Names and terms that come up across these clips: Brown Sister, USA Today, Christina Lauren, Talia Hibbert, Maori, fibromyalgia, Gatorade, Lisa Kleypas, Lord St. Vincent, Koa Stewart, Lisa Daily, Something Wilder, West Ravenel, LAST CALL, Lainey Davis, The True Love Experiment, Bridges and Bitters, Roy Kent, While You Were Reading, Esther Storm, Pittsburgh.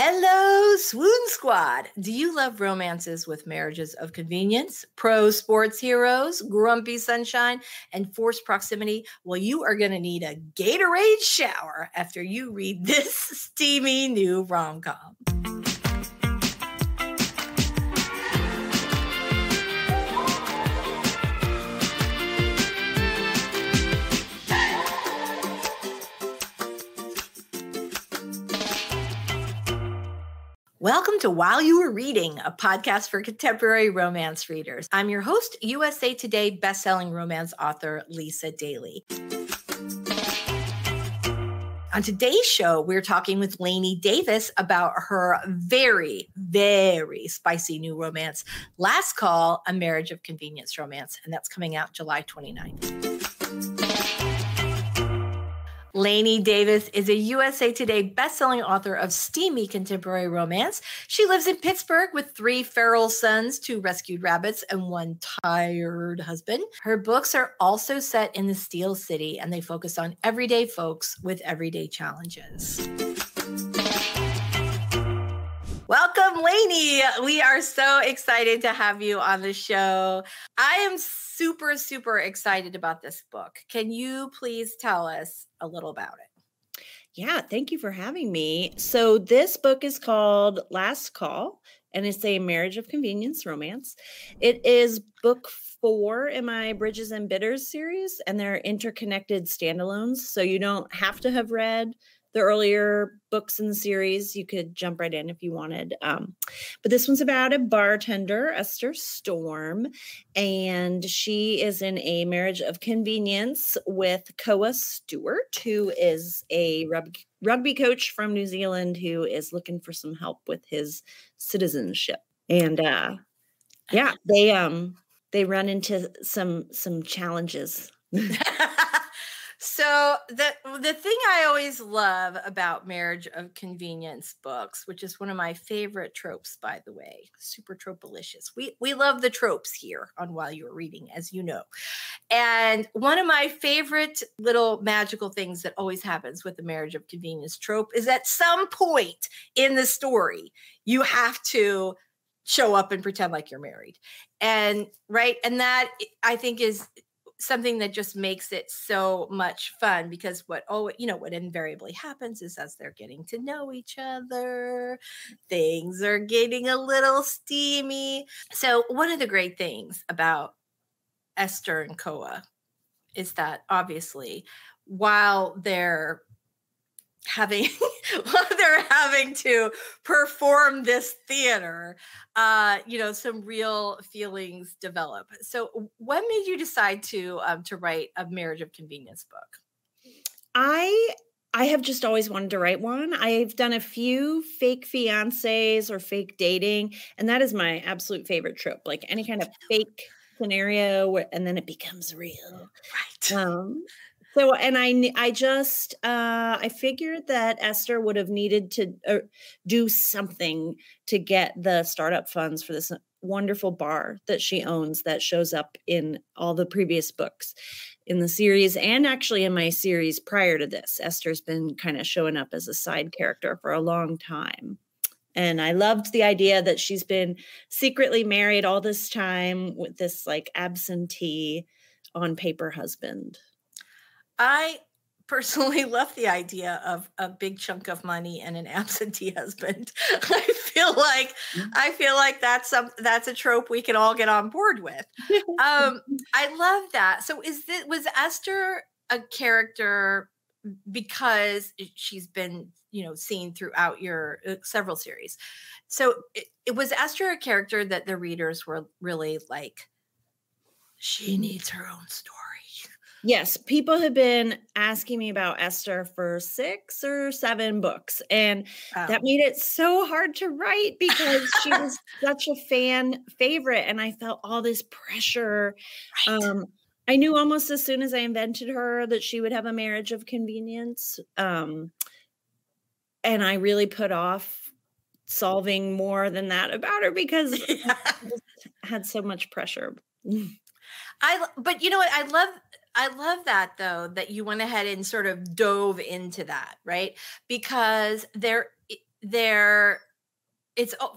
Hello, Swoon Squad. Do you love romances with marriages of convenience, pro sports heroes, grumpy sunshine, and forced proximity? Well, you are going to need a Gatorade shower after you read this steamy new rom-com. Welcome to While You Were Reading, a podcast for contemporary romance readers. I'm your host, USA Today bestselling romance author, Lisa Daily. On today's show, we're talking with Lainey Davis about her very, very spicy new romance, Last Call, a marriage of convenience romance, and that's coming out July 29th. Lainey Davis is a USA Today bestselling author of steamy contemporary romance. She lives in Pittsburgh with 3 feral sons, 2 rescued rabbits, and 1 tired husband. Her books are also set in the Steel City, and they focus on everyday folks with everyday challenges. Welcome, Lainey. We are so excited to have you on the show. I am super, super excited about this book. Can you please tell us a little about it? Yeah, thank you for having me. So this book is called Last Call, and it's a marriage of convenience romance. It is book 4 in my Bridges and Bitters series, and they're interconnected standalones. So you don't have to have read the earlier books in the series. You could jump right in if you wanted. But this one's about a bartender, Esther Storm, and she is in a marriage of convenience with Koa Stewart, who is a rugby coach from New Zealand who is looking for some help with his citizenship. And yeah, they run into some challenges. So the thing I always love about marriage of convenience books, which is one of my favorite tropes, by the way, super trope-alicious. We love the tropes here on While You Were Reading, as you know. And one of my favorite little magical things that always happens with the marriage of convenience trope is at some point in the story, you have to show up and pretend like you're married. And right. And that I think is something that just makes it so much fun, because what invariably happens is as they're getting to know each other, things are getting a little steamy. So one of the great things about Esther and Koa is that obviously while they're having to perform this theater, some real feelings develop. So when made you decide to write a marriage of convenience book? I have just always wanted to write one. I've done a few fake fiancés or fake dating, and that is my absolute favorite trope. Like any kind of fake scenario and then it becomes real. Right. So, and I figured that Esther would have needed to do something to get the startup funds for this wonderful bar that she owns that shows up in all the previous books in the series. And actually in my series prior to this, Esther's been kind of showing up as a side character for a long time. And I loved the idea that she's been secretly married all this time with this like absentee on paper husband. I personally love the idea of a big chunk of money and an absentee husband. I feel like that's a trope we can all get on board with. I love that. So was Esther a character because she's been, seen throughout your several series? So it was Esther a character that the readers were really like, she needs her own story. Yes, people have been asking me about Esther for 6 or 7 books, and that made it so hard to write because she was such a fan favorite, and I felt all this pressure. Right. I knew almost as soon as I invented her that she would have a marriage of convenience, and I really put off solving more than that about her because I just had so much pressure. But you know what? I love that, though, that you went ahead and sort of dove into that, right? Because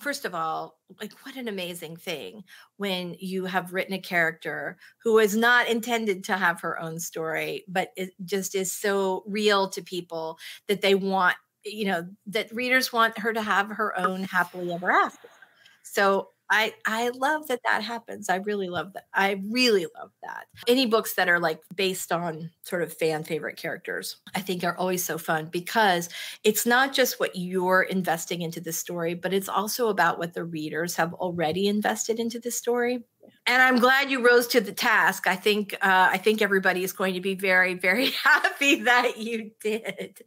first of all, like, what an amazing thing when you have written a character who is not intended to have her own story, but it just is so real to people that they want, you know, that readers want her to have her own happily ever after. So I love that that happens. I really love that. I really love that. Any books that are like based on sort of fan favorite characters, I think are always so fun, because it's not just what you're investing into the story, but it's also about what the readers have already invested into the story. And I'm glad you rose to the task. I think everybody is going to be very, very happy that you did.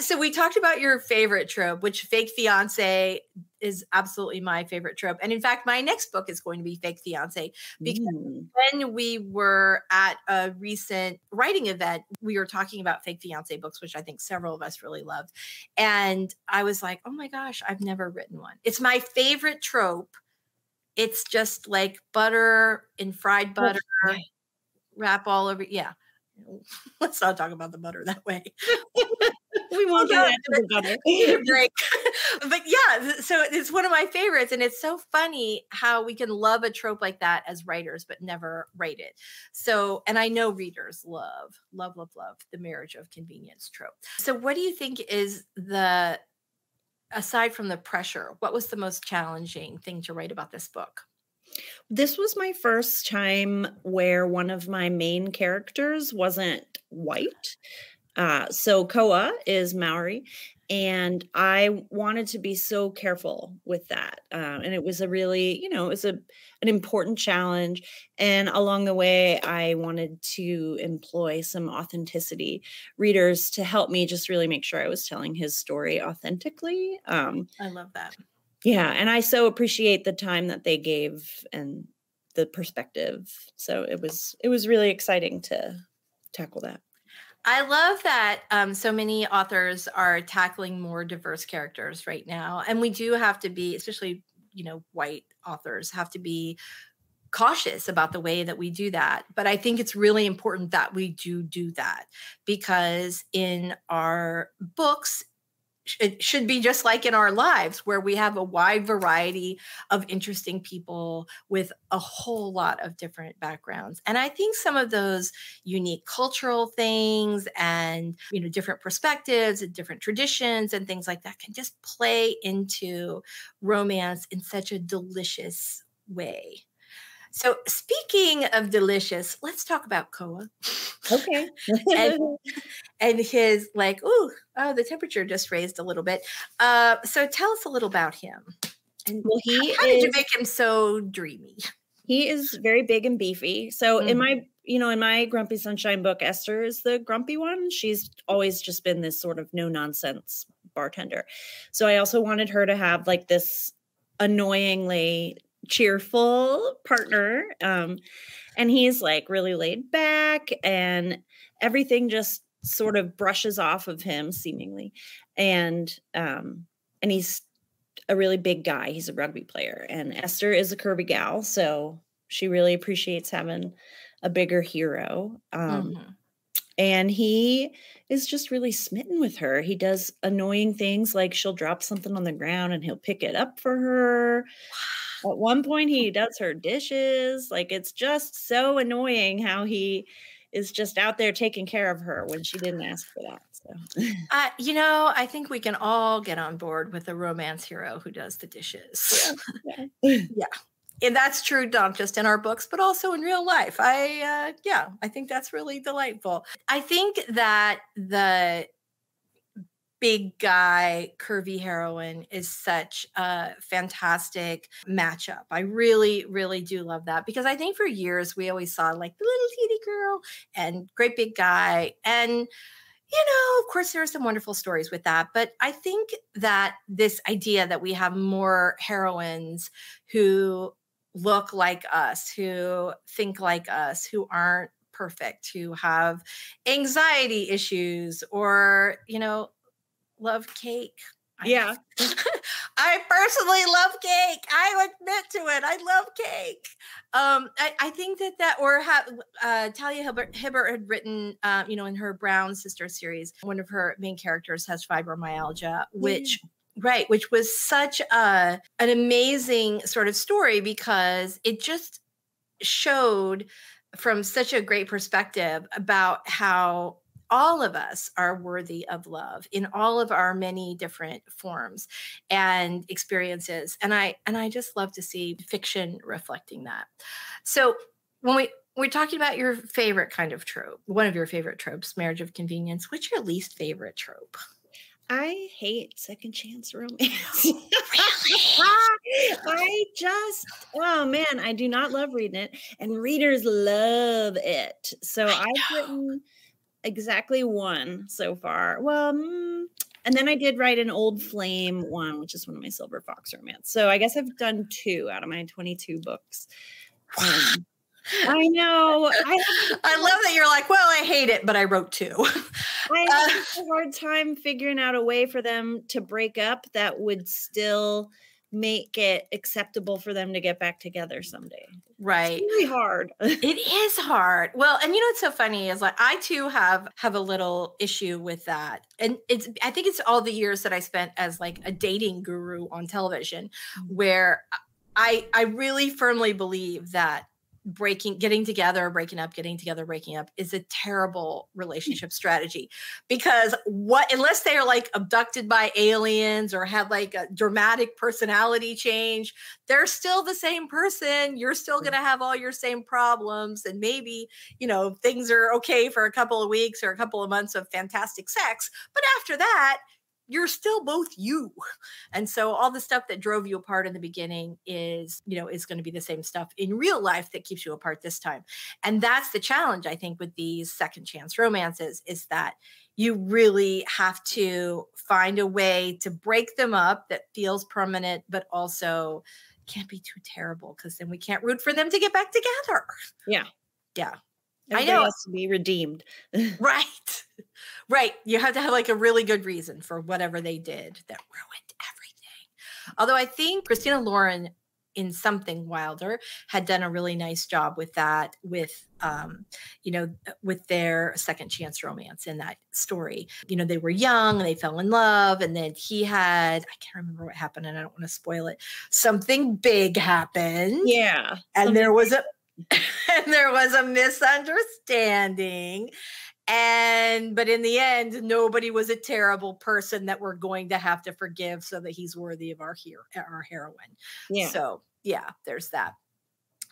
So we talked about your favorite trope, which fake fiance is absolutely my favorite trope. And in fact, my next book is going to be fake fiance, because when we were at a recent writing event, we were talking about fake fiance books, which I think several of us really loved. And I was like, oh my gosh, I've never written one. It's my favorite trope. It's just like butter and fried butter, wrap all over. Yeah. Let's not talk about the butter that way. We won't do that to the butter. Break. But yeah, so it's one of my favorites. And it's so funny how we can love a trope like that as writers, but never write it. So, and I know readers love the marriage of convenience trope. So what do you think is the, aside from the pressure, what was the most challenging thing to write about this book? This was my first time where one of my main characters wasn't white. So Koa is Maori, and I wanted to be so careful with that. And it was a really, you know, it was an important challenge. And along the way, I wanted to employ some authenticity readers to help me just really make sure I was telling his story authentically. I love that. Yeah. And I so appreciate the time that they gave and the perspective. So it was really exciting to tackle that. I love that so many authors are tackling more diverse characters right now. And we do have to be, especially, you know, white authors have to be cautious about the way that we do that. But I think it's really important that we do that, because in our books, it should be just like in our lives, where we have a wide variety of interesting people with a whole lot of different backgrounds. And I think some of those unique cultural things and, you know, different perspectives and different traditions and things like that can just play into romance in such a delicious way. So speaking of delicious, let's talk about Koa. Okay. and his like, oh, the temperature just raised a little bit. So tell us a little about him. And well, how did you make him so dreamy? He is very big and beefy. So in my Grumpy Sunshine book, Esther is the grumpy one. She's always just been this sort of no nonsense bartender. So I also wanted her to have like this annoyingly cheerful partner. And he's like really laid back, and everything just sort of brushes off of him seemingly. And he's a really big guy. He's a rugby player, and Esther is a curvy gal. So she really appreciates having a bigger hero. And he is just really smitten with her. He does annoying things, like she'll drop something on the ground and he'll pick it up for her. At one point, he does her dishes. Like, it's just so annoying how he is just out there taking care of her when she didn't ask for that. So, you know, I think we can all get on board with a romance hero who does the dishes. Yeah. And that's true, not just in our books, but also in real life. I think that's really delightful. I think that the big guy, curvy heroine is such a fantastic matchup. I really, really do love that, because I think for years we always saw like the little teeny girl and great big guy. And, you know, of course there are some wonderful stories with that, but I think that this idea that we have more heroines who look like us, who think like us, who aren't perfect, who have anxiety issues or, you know, love cake. Yeah. I personally love cake. I admit to it. I love cake. I think that Talia Hibbert had written, you know, in her Brown Sister series, one of her main characters has fibromyalgia, which Right, which was such an amazing sort of story because it just showed from such a great perspective about how all of us are worthy of love in all of our many different forms and experiences. And I just love to see fiction reflecting that. So when we're talking about your favorite kind of trope, one of your favorite tropes, marriage of convenience, what's your least favorite trope? I hate second chance romance. Really? I just, oh man, I do not love reading it, and readers love it. So I've written exactly one so far. Well, and then I did write an old flame one, which is one of my Silver Fox romance. So I guess I've done two out of my 22 books. I know. I love that you're like, well, I hate it, but I wrote two. I had a hard time figuring out a way for them to break up that would still make it acceptable for them to get back together someday. Right. It's really hard. It is hard. Well, and you know what's so funny is like I too have a little issue with that. And I think it's all the years that I spent as like a dating guru on television where I really firmly believe that getting together, breaking up is a terrible relationship strategy because unless they are like abducted by aliens or have like a dramatic personality change, they're still the same person. You're still going to have all your same problems. And maybe, you know, things are okay for a couple of weeks or a couple of months of fantastic sex. But after that, you're still both you. And so all the stuff that drove you apart in the beginning is going to be the same stuff in real life that keeps you apart this time. And that's the challenge, I think, with these second chance romances is that you really have to find a way to break them up that feels permanent, but also can't be too terrible because then we can't root for them to get back together. Yeah. Yeah. Everybody I know. Has to be redeemed. Right. Right. You have to have like a really good reason for whatever they did that ruined everything. Although I think Christina Lauren in Something Wilder had done a really nice job with that, with their second chance romance in that story. You know, they were young and they fell in love and then he had, I can't remember what happened and I don't want to spoil it. Something big happened. Yeah. And there was a misunderstanding. But in the end, nobody was a terrible person that we're going to have to forgive so that he's worthy of our heroine. Yeah. So yeah, there's that.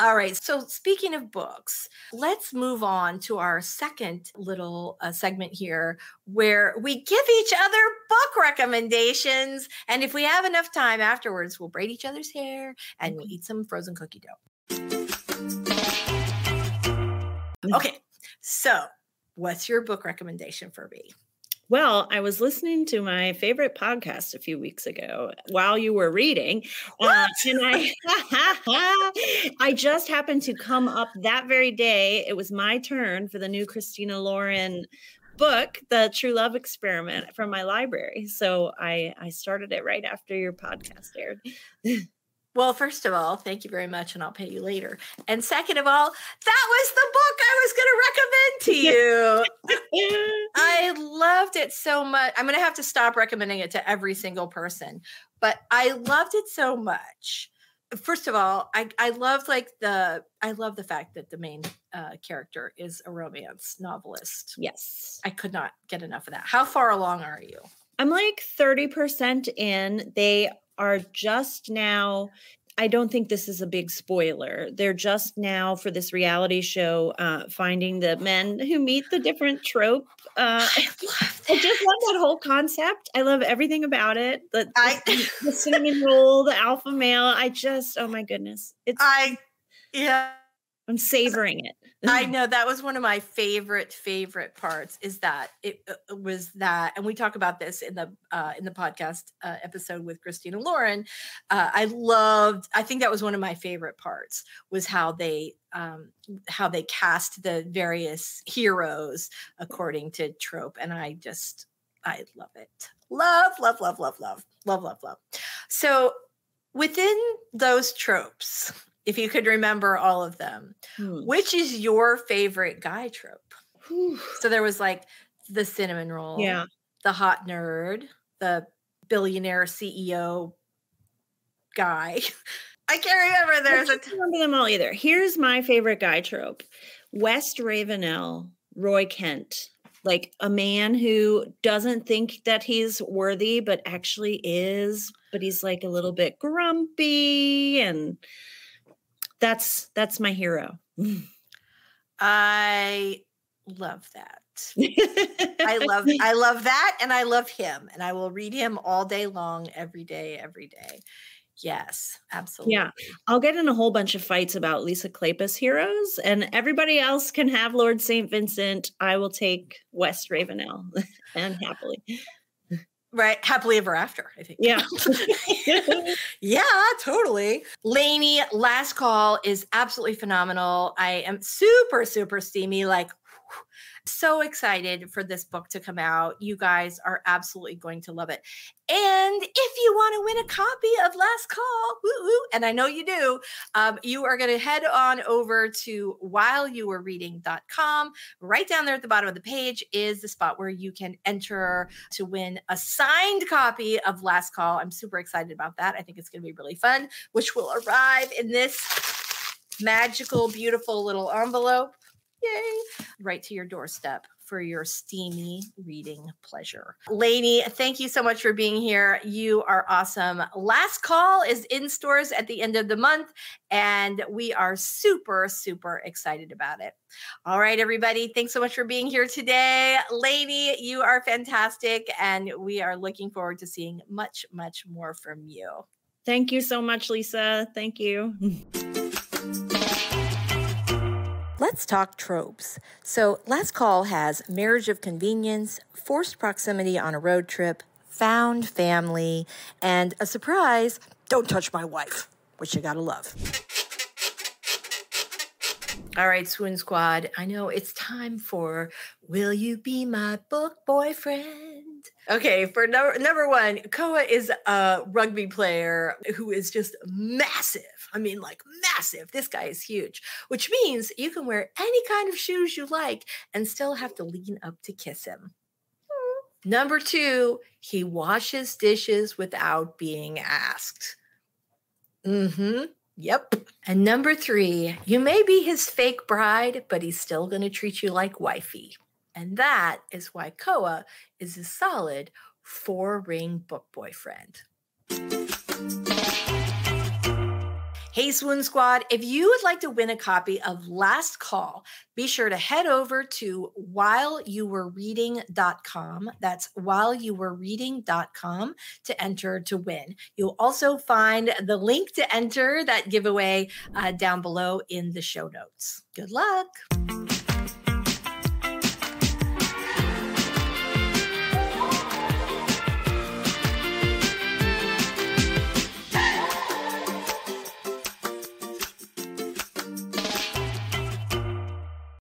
All right. So speaking of books, let's move on to our second little segment here where we give each other book recommendations. And if we have enough time afterwards, we'll braid each other's hair and we'll eat some frozen cookie dough. Okay. So what's your book recommendation for me? Well, I was listening to my favorite podcast a few weeks ago while you were reading. And I just happened to come up that very day. It was my turn for the new Christina Lauren book, The True Love Experiment, from my library. So I started it right after your podcast aired. Well, first of all, thank you very much, and I'll pay you later. And second of all, that was the book I was going to recommend to you. I loved it so much. I'm going to have to stop recommending it to every single person, but I loved it so much. First of all, I love the fact that the main character is a romance novelist. Yes. I could not get enough of that. How far along are you? I'm like 30% in. They are just now, I don't think this is a big spoiler. They're just now for this reality show, finding the men who meet the different trope. I just love that whole concept. I love everything about it. The sitting and roll, the alpha male. Oh my goodness. I'm savoring it. I know that was one of my favorite parts is that it was that, and we talk about this in the podcast episode with Christina Lauren. I think that was one of my favorite parts was how they cast the various heroes according to trope. And I love it. Love, love, love, love, love, love, love, love. So within those tropes, if you could remember all of them, which is your favorite guy trope? So there was like the cinnamon roll, the hot nerd, the billionaire CEO guy. I can't remember. I can't remember them all either. Here's my favorite guy trope. West Ravenel, Roy Kent. Like a man who doesn't think that he's worthy, but actually is, but he's like a little bit grumpy. And that's my hero. I love that. I love that. And I love him. And I will read him all day long, every day. Yes, absolutely. Yeah. I'll get in a whole bunch of fights about Lisa Kleypas heroes, and everybody else can have Lord St. Vincent. I will take West Ravenel and happily. Right. Happily ever after, I think. Yeah. Yeah, totally. Lainey, Last Call is absolutely phenomenal. I am super, super steamy. Like, so excited for this book to come out. You guys are absolutely going to love it. And if you want to win a copy of Last Call, and I know you do, you are going to head on over to whileyouwerereading.com. Right down there at the bottom of the page is the spot where you can enter to win a signed copy of Last Call. I'm super excited about that. I think it's going to be really fun, which will arrive in this magical, beautiful little envelope. Yay. Right to your doorstep for your steamy reading pleasure. Lainey, thank you so much for being here. You are awesome. Last Call is in stores at the end of the month, and we are super, super excited about it. All right, everybody. Thanks so much for being here today. Lainey, you are fantastic, and we are looking forward to seeing much, much more from you. Thank you so much, Lisa. Thank you. Let's talk tropes. So Last Call has marriage of convenience, forced proximity on a road trip, found family, and a surprise, don't touch my wife, which you gotta love. All right, Swoon Squad, I know it's time for Will You Be My Book Boyfriend? Okay, for number one, Koa is a rugby player who is just massive. I mean, like massive. This guy is huge, which means you can wear any kind of shoes you like and still have to lean up to kiss him. Number two, he washes dishes without being asked. Mm-hmm. Yep. And number three, you may be his fake bride, but he's still going to treat you like wifey. And that is why Koa is a solid 4-ring book boyfriend. Hey, Swoon Squad, if you would like to win a copy of Last Call, be sure to head over to whileyouwerereading.com. That's whileyouwerereading.com to enter to win. You'll also find the link to enter that giveaway down below in the show notes. Good luck.